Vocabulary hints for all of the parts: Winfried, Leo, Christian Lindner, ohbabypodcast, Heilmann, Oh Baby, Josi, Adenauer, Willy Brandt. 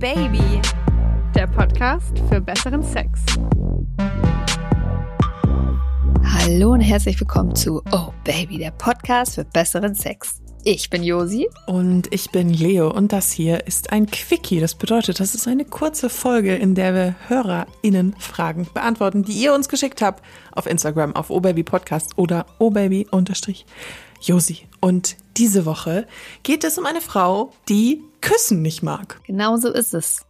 Baby, der Podcast für besseren Sex. Hallo und herzlich willkommen zu Oh Baby, der Podcast für besseren Sex. Ich bin Josi. Und ich bin Leo und das hier ist ein Quickie. Das bedeutet, das ist eine kurze Folge, in der wir HörerInnen Fragen beantworten, die ihr uns geschickt habt auf Instagram, auf ohbabypodcast oder ohbaby_Josi. Und diese Woche geht es um eine Frau, die Küssen nicht mag. Genau so ist es.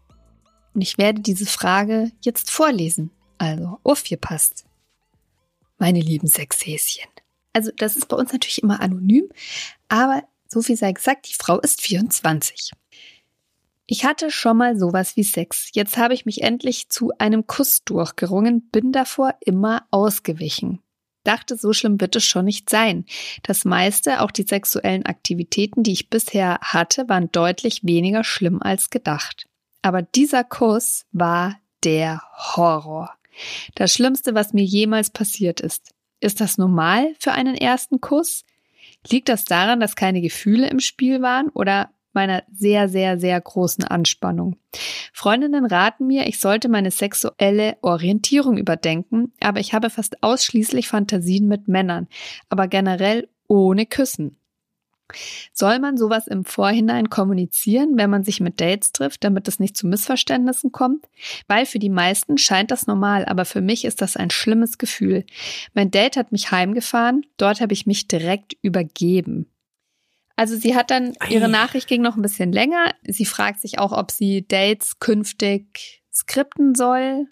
Und ich werde diese Frage jetzt vorlesen. Also, aufgepasst. Meine lieben Sexhäschen. Also, das ist bei uns natürlich immer anonym, aber so viel sei gesagt, die Frau ist 24. Ich hatte schon mal sowas wie Sex. Jetzt habe ich mich endlich zu einem Kuss durchgerungen, bin davor immer ausgewichen. Dachte, so schlimm wird es schon nicht sein. Das meiste, auch die sexuellen Aktivitäten, die ich bisher hatte, waren deutlich weniger schlimm als gedacht. Aber dieser Kuss war der Horror. Das Schlimmste, was mir jemals passiert ist. Ist das normal für einen ersten Kuss? Liegt das daran, dass keine Gefühle im Spiel waren oder meiner sehr, sehr, sehr großen Anspannung? Freundinnen raten mir, ich sollte meine sexuelle Orientierung überdenken, aber ich habe fast ausschließlich Fantasien mit Männern, aber generell ohne Küssen. Soll man sowas im Vorhinein kommunizieren, wenn man sich mit Dates trifft, damit es nicht zu Missverständnissen kommt? Weil für die meisten scheint das normal, aber für mich ist das ein schlimmes Gefühl. Mein Date hat mich heimgefahren, dort habe ich mich direkt übergeben. Also sie hat dann, ihre Nachricht ging noch ein bisschen länger. Sie fragt sich auch, ob sie Dates künftig skripten soll,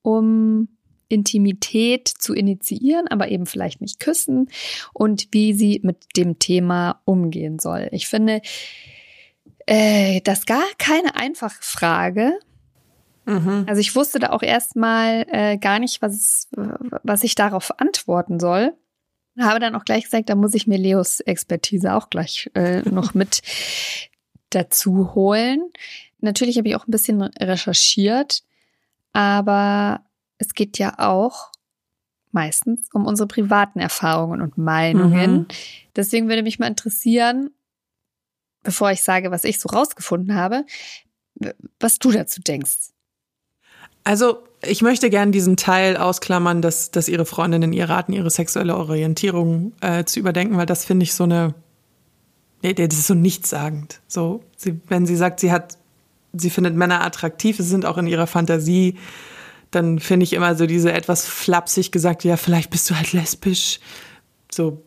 um Intimität zu initiieren, aber eben vielleicht nicht küssen und wie sie mit dem Thema umgehen soll. Ich finde, das gar keine einfache Frage. Mhm. Also ich wusste da auch erstmal gar nicht, was ich darauf antworten soll. Habe dann auch gleich gesagt, da muss ich mir Leos Expertise auch gleich noch mit dazu holen. Natürlich habe ich auch ein bisschen recherchiert, aber es geht ja auch meistens um unsere privaten Erfahrungen und Meinungen. Mhm. Deswegen würde mich mal interessieren, bevor ich sage, was ich so rausgefunden habe, was du dazu denkst. Also ich möchte gerne diesen Teil ausklammern, dass ihre Freundinnen ihr raten, ihre sexuelle Orientierung zu überdenken, weil das finde ich so eine, das ist so nichtssagend. So, wenn sie sagt, sie findet Männer attraktiv, sie sind auch in ihrer Fantasie, dann finde ich immer so diese etwas flapsig gesagt, ja, vielleicht bist du halt lesbisch. So,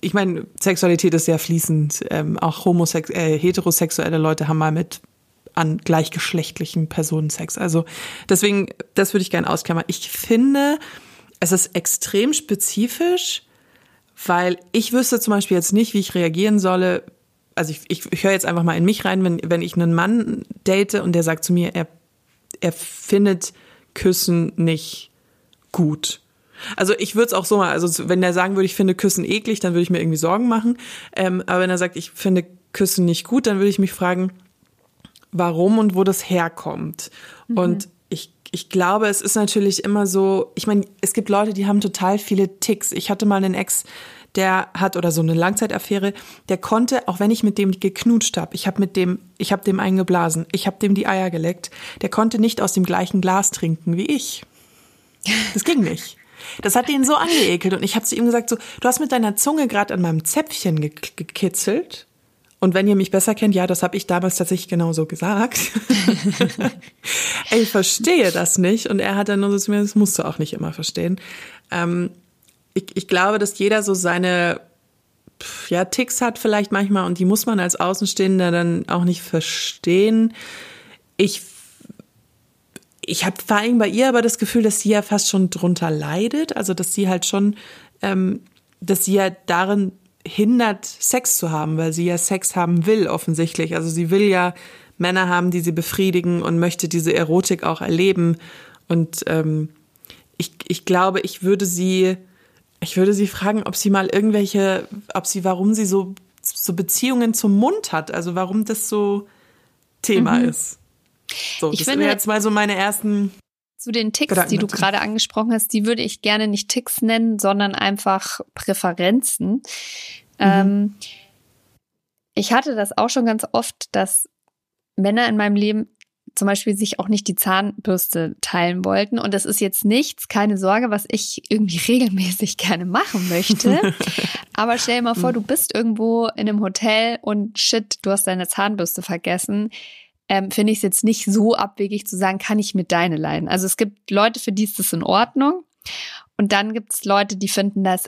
ich meine, Sexualität ist sehr fließend. Auch heterosexuelle Leute haben mal mit an gleichgeschlechtlichen Personen Sex. Also deswegen, das würde ich gerne ausklammern. Ich finde, es ist extrem spezifisch, weil ich wüsste zum Beispiel jetzt nicht, wie ich reagieren solle. Also ich höre jetzt einfach mal in mich rein, wenn ich einen Mann date und der sagt zu mir, er findet Küssen nicht gut. Also ich würde es auch so mal, also wenn der sagen würde, ich finde Küssen eklig, dann würde ich mir irgendwie Sorgen machen. Aber wenn er sagt, ich finde Küssen nicht gut, dann würde ich mich fragen, warum und wo das herkommt. Mhm. Und ich glaube, es ist natürlich immer so, ich meine, es gibt Leute, die haben total viele Ticks. Ich hatte mal einen Ex, der hat, oder so eine Langzeitaffäre, der konnte, auch wenn ich mit dem geknutscht habe, ich habe dem eingeblasen, ich habe dem die Eier geleckt, der konnte nicht aus dem gleichen Glas trinken wie ich. Das ging nicht. Das hat den so angeekelt und ich habe zu ihm gesagt, so, du hast mit deiner Zunge gerade an meinem Zäpfchen gekitzelt. Und wenn ihr mich besser kennt, ja, das habe ich damals tatsächlich genauso gesagt. Ich verstehe das nicht. Und er hat dann nur so zu mir, das musst du auch nicht immer verstehen. Ich glaube, dass jeder so seine Ticks hat vielleicht manchmal und die muss man als Außenstehender dann auch nicht verstehen. Ich habe vor allem bei ihr aber das Gefühl, dass sie ja fast schon drunter leidet, also dass sie halt schon, dass sie ja darin hindert, Sex zu haben, weil sie ja Sex haben will offensichtlich. Also sie will ja Männer haben, die sie befriedigen und möchte diese Erotik auch erleben. Und ich glaube, ich würde sie fragen, ob sie mal warum sie so Beziehungen zum Mund hat, also warum das so Thema ist. So, ich finde, jetzt mal so meine ersten zu den Ticks, Gedanken, die du gerade angesprochen hast, die würde ich gerne nicht Ticks nennen, sondern einfach Präferenzen. Ich hatte das auch schon ganz oft, dass Männer in meinem Leben zum Beispiel sich auch nicht die Zahnbürste teilen wollten. Und das ist jetzt nichts, keine Sorge, was ich irgendwie regelmäßig gerne machen möchte. Aber stell dir mal vor, du bist irgendwo in einem Hotel und shit, du hast deine Zahnbürste vergessen. Finde ich es jetzt nicht so abwegig zu sagen, kann ich mir deine leihen? Also es gibt Leute, für die ist das in Ordnung. Und dann gibt es Leute, die finden das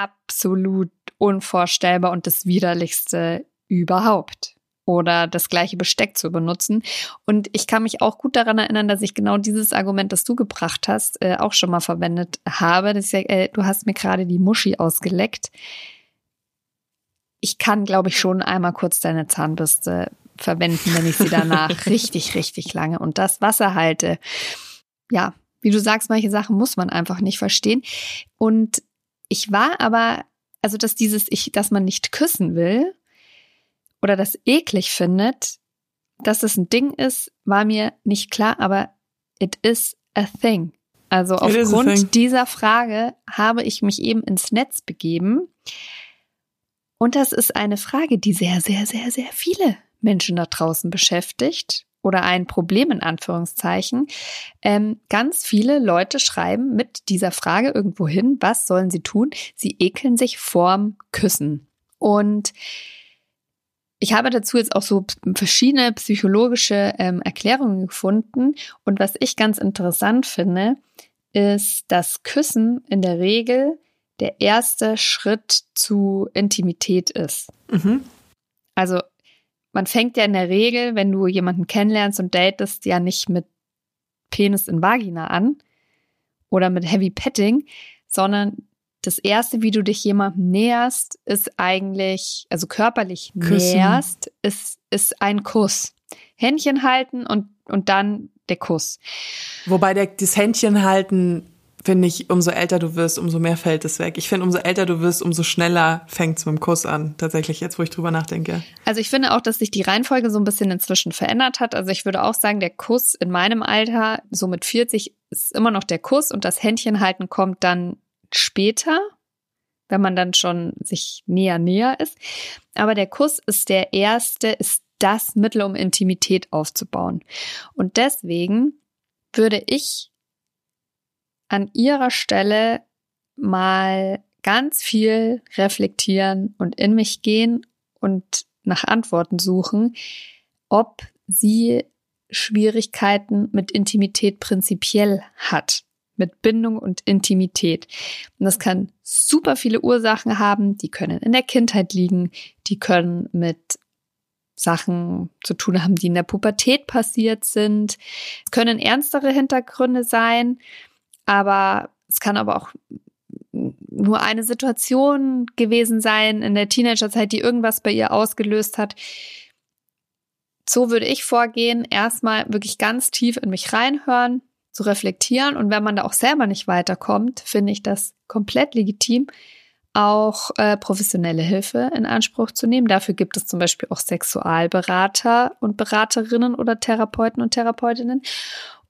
absolut unvorstellbar und das Widerlichste überhaupt. Oder das gleiche Besteck zu benutzen. Und ich kann mich auch gut daran erinnern, dass ich genau dieses Argument, das du gebracht hast, auch schon mal verwendet habe. Das ist ja, du hast mir gerade die Muschi ausgeleckt. Ich kann, glaube ich, schon einmal kurz deine Zahnbürste verwenden, wenn ich sie danach richtig, richtig lange und das Wasser halte. Ja, wie du sagst, manche Sachen muss man einfach nicht verstehen. Und ich war aber, also dass dass man nicht küssen will, oder das eklig findet, dass es ein Ding ist, war mir nicht klar, aber it is a thing. Also aufgrund dieser Frage habe ich mich eben ins Netz begeben. Und das ist eine Frage, die sehr, sehr, sehr, sehr viele Menschen da draußen beschäftigt oder ein Problem in Anführungszeichen. Ganz viele Leute schreiben mit dieser Frage irgendwo hin, was sollen sie tun? Sie ekeln sich vorm Küssen. Und ich habe dazu jetzt auch so verschiedene psychologische Erklärungen gefunden. Und was ich ganz interessant finde, ist, dass Küssen in der Regel der erste Schritt zu Intimität ist. Mhm. Also man fängt ja in der Regel, wenn du jemanden kennenlernst und datest, ja nicht mit Penis in Vagina an oder mit Heavy Petting, sondern das Erste, wie du dich jemandem näherst, ist eigentlich, also körperlich Küssen. Näherst, ist ein Kuss. Händchen halten und dann der Kuss. Wobei das Händchen halten, finde ich, umso älter du wirst, umso mehr fällt es weg. Ich finde, umso älter du wirst, umso schneller fängt es mit dem Kuss an. Tatsächlich, jetzt wo ich drüber nachdenke. Also ich finde auch, dass sich die Reihenfolge so ein bisschen inzwischen verändert hat. Also ich würde auch sagen, der Kuss in meinem Alter, so mit 40, ist immer noch der Kuss und das Händchen halten kommt dann später, wenn man dann schon sich näher ist. Aber der Kuss ist der erste, ist das Mittel, um Intimität aufzubauen. Und deswegen würde ich an ihrer Stelle mal ganz viel reflektieren und in mich gehen und nach Antworten suchen, ob sie Schwierigkeiten mit Intimität prinzipiell hat. Mit Bindung und Intimität. Und das kann super viele Ursachen haben. Die können in der Kindheit liegen. Die können mit Sachen zu tun haben, die in der Pubertät passiert sind. Es können ernstere Hintergründe sein. Aber es kann aber auch nur eine Situation gewesen sein in der Teenagerzeit, die irgendwas bei ihr ausgelöst hat. So würde ich vorgehen. Erstmal wirklich ganz tief in mich reinhören. Zu reflektieren und wenn man da auch selber nicht weiterkommt, finde ich das komplett legitim, auch professionelle Hilfe in Anspruch zu nehmen. Dafür gibt es zum Beispiel auch Sexualberater und Beraterinnen oder Therapeuten und Therapeutinnen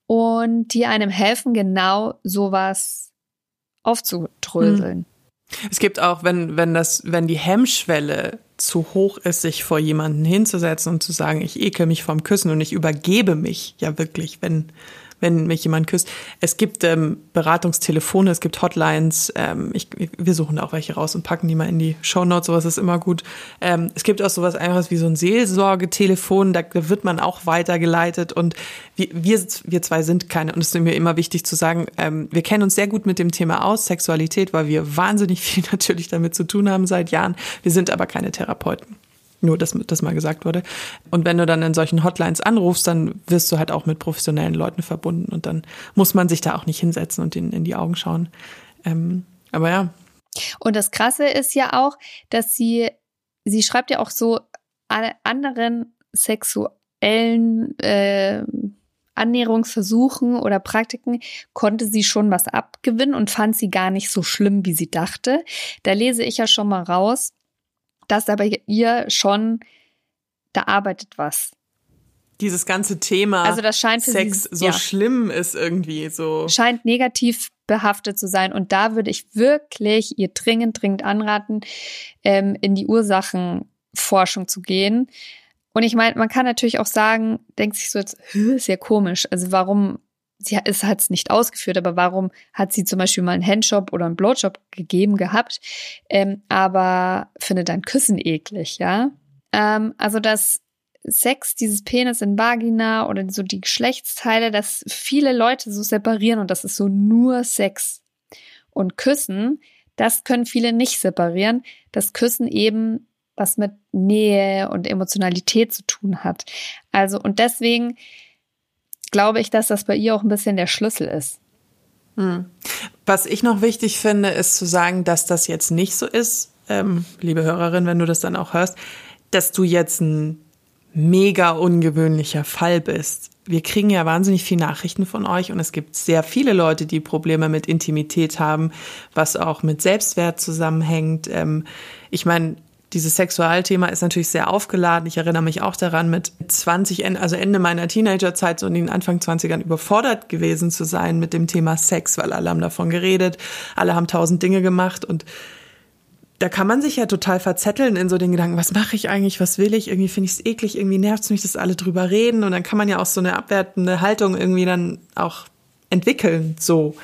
und die einem helfen, genau sowas aufzudröseln. Es gibt auch, wenn die Hemmschwelle zu hoch ist, sich vor jemanden hinzusetzen und zu sagen, ich ekel mich vom Küssen und ich übergebe mich ja wirklich, wenn mich jemand küsst. Es gibt Beratungstelefone, es gibt Hotlines. Wir suchen auch welche raus und packen die mal in die Shownotes. Sowas ist immer gut. Es gibt auch sowas einfaches wie so ein Seelsorgetelefon. Da wird man auch weitergeleitet. Und wir zwei sind keine. Und es ist mir immer wichtig zu sagen, wir kennen uns sehr gut mit dem Thema aus, Sexualität, weil wir wahnsinnig viel natürlich damit zu tun haben seit Jahren. Wir sind aber keine Therapeuten. Nur, dass das mal gesagt wurde. Und wenn du dann in solchen Hotlines anrufst, dann wirst du halt auch mit professionellen Leuten verbunden. Und dann muss man sich da auch nicht hinsetzen und denen in die Augen schauen. Aber ja. Und das Krasse ist ja auch, dass sie schreibt ja auch so anderen sexuellen Annäherungsversuchen oder Praktiken konnte sie schon was abgewinnen und fand sie gar nicht so schlimm, wie sie dachte. Da lese ich ja schon mal raus, dass aber ihr schon, da arbeitet was. Dieses ganze Thema, also das scheint für Sex sie, so ja, schlimm ist irgendwie so. Scheint negativ behaftet zu sein. Und da würde ich wirklich ihr dringend anraten, in die Ursachenforschung zu gehen. Und ich meine, man kann natürlich auch sagen, denkt sich so jetzt, ist ja komisch, also warum, sie ist halt nicht ausgeführt, aber warum hat sie zum Beispiel mal einen Handjob oder einen Blowjob gegeben gehabt, aber findet dann Küssen eklig, ja? Also dass Sex, dieses Penis in Vagina oder so die Geschlechtsteile, dass viele Leute so separieren und das ist so nur Sex. Und Küssen, das können viele nicht separieren, dass Küssen eben was mit Nähe und Emotionalität zu tun hat. Also und deswegen glaube ich, dass das bei ihr auch ein bisschen der Schlüssel ist. Was ich noch wichtig finde, ist zu sagen, dass das jetzt nicht so ist, liebe Hörerin, wenn du das dann auch hörst, dass du jetzt ein mega ungewöhnlicher Fall bist. Wir kriegen ja wahnsinnig viele Nachrichten von euch und es gibt sehr viele Leute, die Probleme mit Intimität haben, was auch mit Selbstwert zusammenhängt. Ich meine, dieses Sexualthema ist natürlich sehr aufgeladen. Ich erinnere mich auch daran, mit 20, also Ende meiner Teenagerzeit, so in den Anfang 20ern überfordert gewesen zu sein mit dem Thema Sex, weil alle haben davon geredet, alle haben 1000 Dinge gemacht und da kann man sich ja total verzetteln in so den Gedanken, was mache ich eigentlich, was will ich, irgendwie finde ich es eklig, irgendwie nervt es mich, dass alle drüber reden und dann kann man ja auch so eine abwertende Haltung irgendwie dann auch entwickeln, so.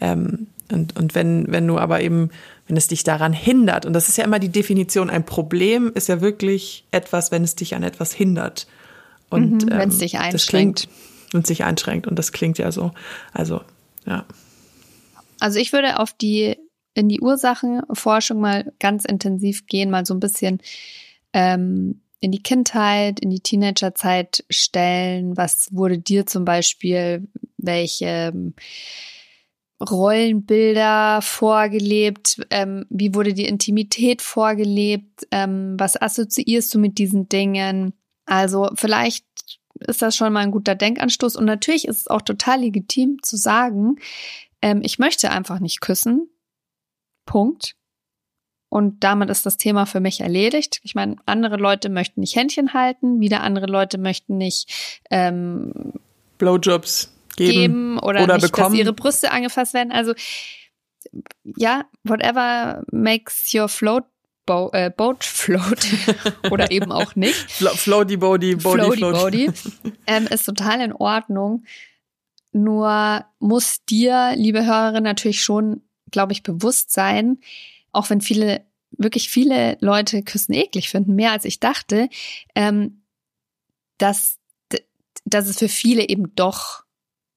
Und wenn du aber eben, wenn es dich daran hindert, und das ist ja immer die Definition, ein Problem ist ja wirklich etwas, wenn es dich an etwas hindert. Und wenn es dich einschränkt. Wenn es dich einschränkt und das klingt ja so, also ja. Also ich würde in die Ursachenforschung mal ganz intensiv gehen, mal so ein bisschen in die Kindheit, in die Teenagerzeit stellen. Was wurde dir zum Beispiel, welche Rollenbilder vorgelebt, wie wurde die Intimität vorgelebt, was assoziierst du mit diesen Dingen? Also vielleicht ist das schon mal ein guter Denkanstoß und natürlich ist es auch total legitim zu sagen, ich möchte einfach nicht küssen, Punkt. Und damit ist das Thema für mich erledigt. Ich meine, andere Leute möchten nicht Händchen halten, wieder andere Leute möchten nicht Blowjobs geben oder nicht, bekommen, dass ihre Brüste angefasst werden. Also, ja, whatever makes your boat float oder eben auch nicht. Floaty body. Ist total in Ordnung. Nur muss dir, liebe Hörerin, natürlich schon, glaube ich, bewusst sein, auch wenn wirklich viele Leute Küssen eklig finden, mehr als ich dachte, dass es für viele eben doch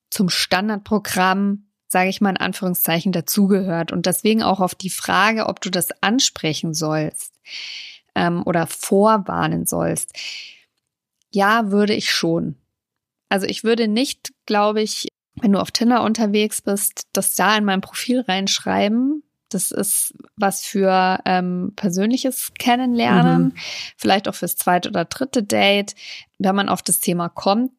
zum Standardprogramm, sage ich mal in Anführungszeichen, dazugehört. Und deswegen auch auf die Frage, ob du das ansprechen sollst oder vorwarnen sollst. Ja, würde ich schon. Also ich würde nicht, glaube ich, wenn du auf Tinder unterwegs bist, das da in mein Profil reinschreiben. Das ist was für persönliches Kennenlernen, vielleicht auch fürs zweite oder dritte Date, wenn man auf das Thema kommt.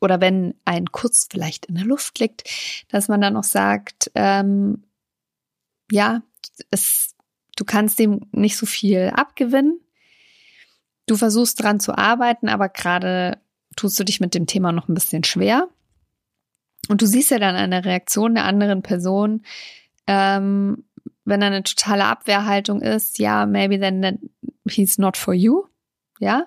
Oder wenn ein Kuss vielleicht in der Luft liegt, dass man dann auch sagt, du kannst dem nicht so viel abgewinnen. Du versuchst dran zu arbeiten, aber gerade tust du dich mit dem Thema noch ein bisschen schwer. Und du siehst ja dann an der Reaktion der anderen Person, wenn da eine totale Abwehrhaltung ist, ja, maybe then he's not for you, ja.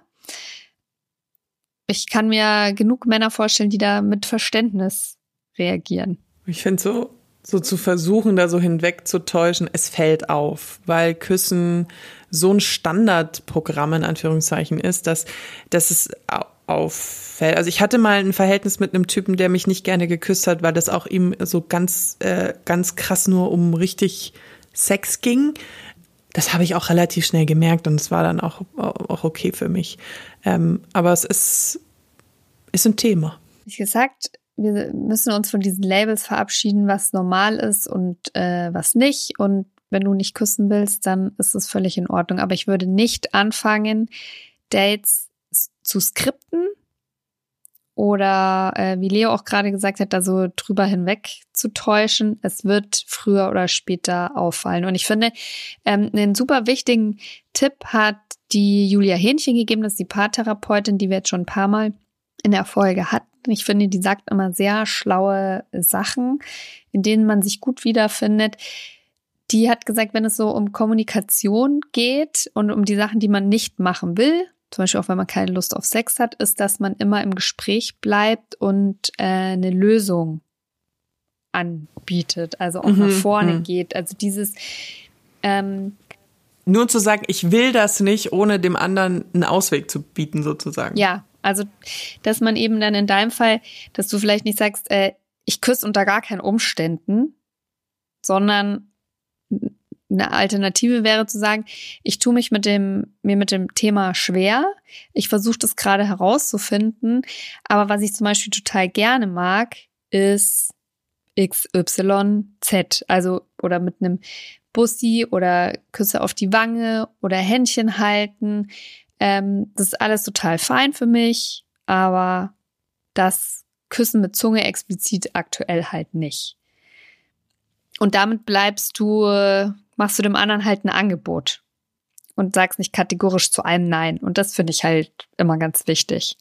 Ich kann mir genug Männer vorstellen, die da mit Verständnis reagieren. Ich finde so zu versuchen, da so hinwegzutäuschen, es fällt auf, weil Küssen so ein Standardprogramm in Anführungszeichen ist, dass es auffällt. Also ich hatte mal ein Verhältnis mit einem Typen, der mich nicht gerne geküsst hat, weil das auch ihm so ganz krass nur um richtig Sex ging. Das habe ich auch relativ schnell gemerkt und es war dann auch okay für mich. Aber es ist ein Thema. Wie gesagt, wir müssen uns von diesen Labels verabschieden, was normal ist und was nicht. Und wenn du nicht küssen willst, dann ist es völlig in Ordnung. Aber ich würde nicht anfangen, Dates zu skripten oder wie Leo auch gerade gesagt hat, da so drüber hinweg zu täuschen. Es wird früher oder später auffallen. Und ich finde, einen super wichtigen Tipp hat die Julia Hähnchen gegeben, das ist die Paartherapeutin, die wir jetzt schon ein paar Mal in der Folge hatten. Ich finde, die sagt immer sehr schlaue Sachen, in denen man sich gut wiederfindet, Die hat gesagt, wenn es so um Kommunikation geht und um die Sachen, die man nicht machen will, zum Beispiel auch, wenn man keine Lust auf Sex hat, ist, dass man immer im Gespräch bleibt und eine Lösung anbietet, also auch nach vorne geht. Also dieses nur zu sagen, ich will das nicht, ohne dem anderen einen Ausweg zu bieten sozusagen. Ja, also dass man eben dann in deinem Fall, dass du vielleicht nicht sagst, ich küsse unter gar keinen Umständen, sondern eine Alternative wäre zu sagen, ich tue mich mit dem Thema schwer. Ich versuche das gerade herauszufinden. Aber was ich zum Beispiel total gerne mag, ist XYZ. Also, oder mit einem Bussi oder Küsse auf die Wange oder Händchen halten. Das ist alles total fein für mich. Aber das Küssen mit Zunge explizit aktuell halt nicht. Und damit machst du dem anderen halt ein Angebot und sagst nicht kategorisch zu allem Nein. Und das finde ich halt immer ganz wichtig.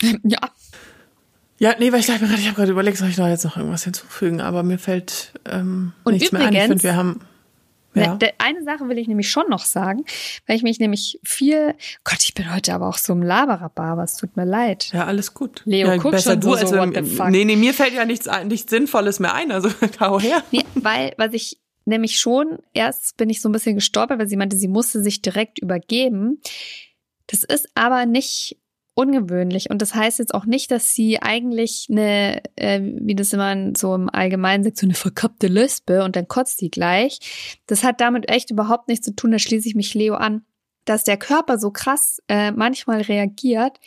Ja. Ja, nee, weil ich habe gerade überlegt, soll ich da jetzt noch irgendwas hinzufügen? Aber mir fällt nichts mehr an. Ich finde, wir haben... Ja. Eine Sache will ich nämlich schon noch sagen, weil ich mich nämlich ich bin heute aber auch so im Laberabar, es tut mir leid. Ja, alles gut. Leo, ja, guck schon, du so, what the fuck. Nee, mir fällt ja nichts Sinnvolles mehr ein, also hau her. Nee, weil, was ich nämlich schon, erst bin ich so ein bisschen gestolpert, weil sie meinte, sie musste sich direkt übergeben. Das ist aber nicht ungewöhnlich und das heißt jetzt auch nicht, dass sie eigentlich eine, wie das immer so im Allgemeinen sagt, so eine verkappte Lesbe und dann kotzt die gleich. Das hat damit echt überhaupt nichts zu tun, da schließe ich mich Leo an, dass der Körper so krass manchmal reagiert.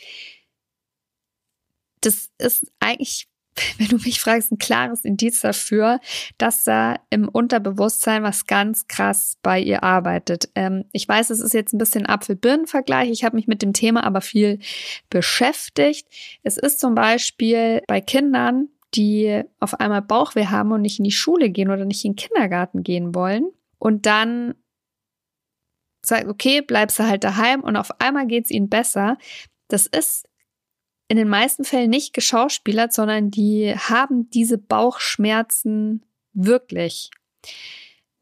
Das ist eigentlich, wenn du mich fragst, ein klares Indiz dafür, dass da im Unterbewusstsein was ganz krass bei ihr arbeitet. Ich weiß, es ist jetzt ein bisschen Apfel-Birnen-Vergleich. Ich habe mich mit dem Thema aber viel beschäftigt. Es ist zum Beispiel bei Kindern, die auf einmal Bauchweh haben und nicht in die Schule gehen oder nicht in den Kindergarten gehen wollen und dann sagt, okay, bleibst du halt daheim und auf einmal geht es ihnen besser. Das ist in den meisten Fällen nicht geschauspielert, sondern die haben diese Bauchschmerzen wirklich,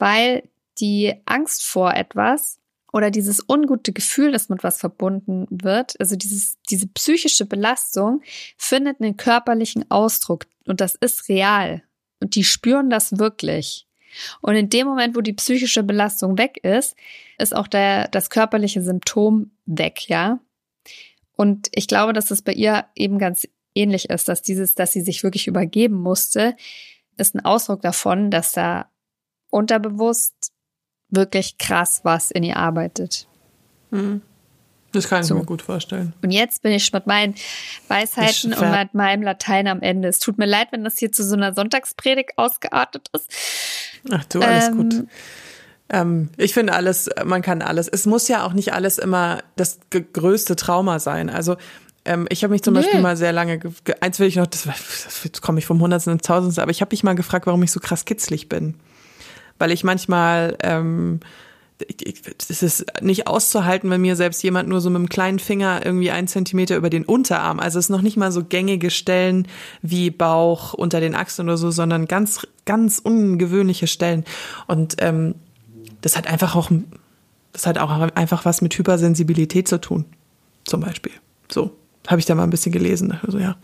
weil die Angst vor etwas oder dieses ungute Gefühl, das mit was verbunden wird, also diese psychische Belastung, findet einen körperlichen Ausdruck und das ist real und die spüren das wirklich. Und in dem Moment, wo die psychische Belastung weg ist, ist auch das körperliche Symptom weg, ja. Und ich glaube, dass das bei ihr eben ganz ähnlich ist, dass sie sich wirklich übergeben musste, ist ein Ausdruck davon, dass da unterbewusst wirklich krass was in ihr arbeitet. Das kann ich mir gut vorstellen. Und jetzt bin ich mit meinen Weisheiten und mit meinem Latein am Ende. Es tut mir leid, wenn das hier zu so einer Sonntagspredigt ausgeartet ist. Ach du, alles gut. Ich finde alles, man kann alles. Es muss ja auch nicht alles immer das größte Trauma sein. Also ich habe mich zum Beispiel mal sehr lange, eins will ich noch, jetzt komme ich vom Hundertsten ins Tausendste, aber ich habe mich mal gefragt, warum ich so krass kitzlig bin. Weil ich manchmal, es ist nicht auszuhalten, wenn mir selbst jemand nur so mit dem kleinen Finger irgendwie 1 Zentimeter über den Unterarm, also es ist noch nicht mal so gängige Stellen wie Bauch, unter den Achseln oder so, sondern ganz, ganz ungewöhnliche Stellen. Und Das hat auch einfach was mit Hypersensibilität zu tun, zum Beispiel. So, habe ich da mal ein bisschen gelesen. Also ja,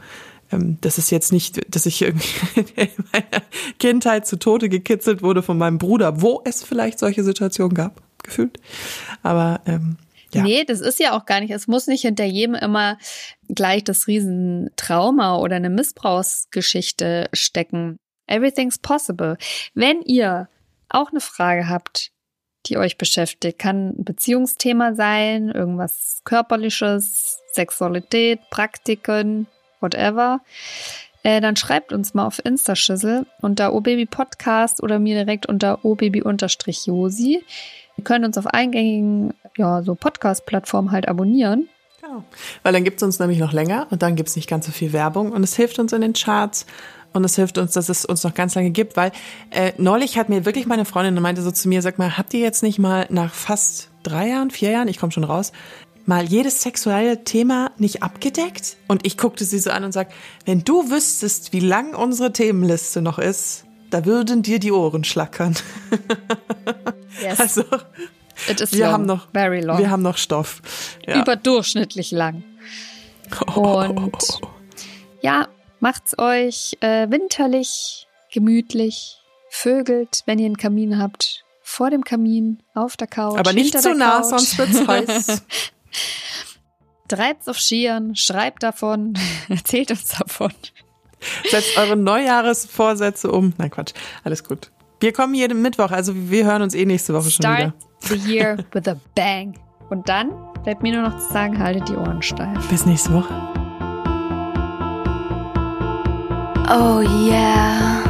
das ist jetzt nicht, dass ich irgendwie in meiner Kindheit zu Tode gekitzelt wurde von meinem Bruder, wo es vielleicht solche Situationen gab, gefühlt. Aber ja. Nee, das ist ja auch gar nicht, es muss nicht hinter jedem immer gleich das Riesentrauma oder eine Missbrauchsgeschichte stecken. Everything's possible. Wenn ihr auch eine Frage habt, die euch beschäftigt, kann ein Beziehungsthema sein, irgendwas Körperliches, Sexualität, Praktiken, whatever, dann schreibt uns mal auf Insta-Schüssel unter ohbabypodcast oder mir direkt unter ohbaby_josi. Ihr könnt uns auf eingängigen so Podcast-Plattformen halt abonnieren. Genau, weil dann gibt es uns nämlich noch länger und dann gibt es nicht ganz so viel Werbung und es hilft uns in den Charts. Und es hilft uns, dass es uns noch ganz lange gibt, weil neulich hat mir wirklich meine Freundin und meinte so zu mir, sag mal, habt ihr jetzt nicht mal nach fast 3 Jahren, 4 Jahren, ich komme schon raus, mal jedes sexuelle Thema nicht abgedeckt? Und ich guckte sie so an und sag, wenn du wüsstest, wie lang unsere Themenliste noch ist, da würden dir die Ohren schlackern. Yes. Also, wir haben noch Stoff. Ja. Überdurchschnittlich lang. Und ja, macht's euch winterlich, gemütlich, vögelt, wenn ihr einen Kamin habt, vor dem Kamin, auf der Couch, aber nicht zu nah, sonst wird's heiß. Treibt's auf Skiern, schreibt davon, erzählt uns davon. Setzt eure Neujahresvorsätze um. Nein, Quatsch, alles gut. Wir kommen jeden Mittwoch, also wir hören uns nächste Woche schon wieder. The year with a bang. Und dann bleibt mir nur noch zu sagen, haltet die Ohren steif. Bis nächste Woche. Oh yeah.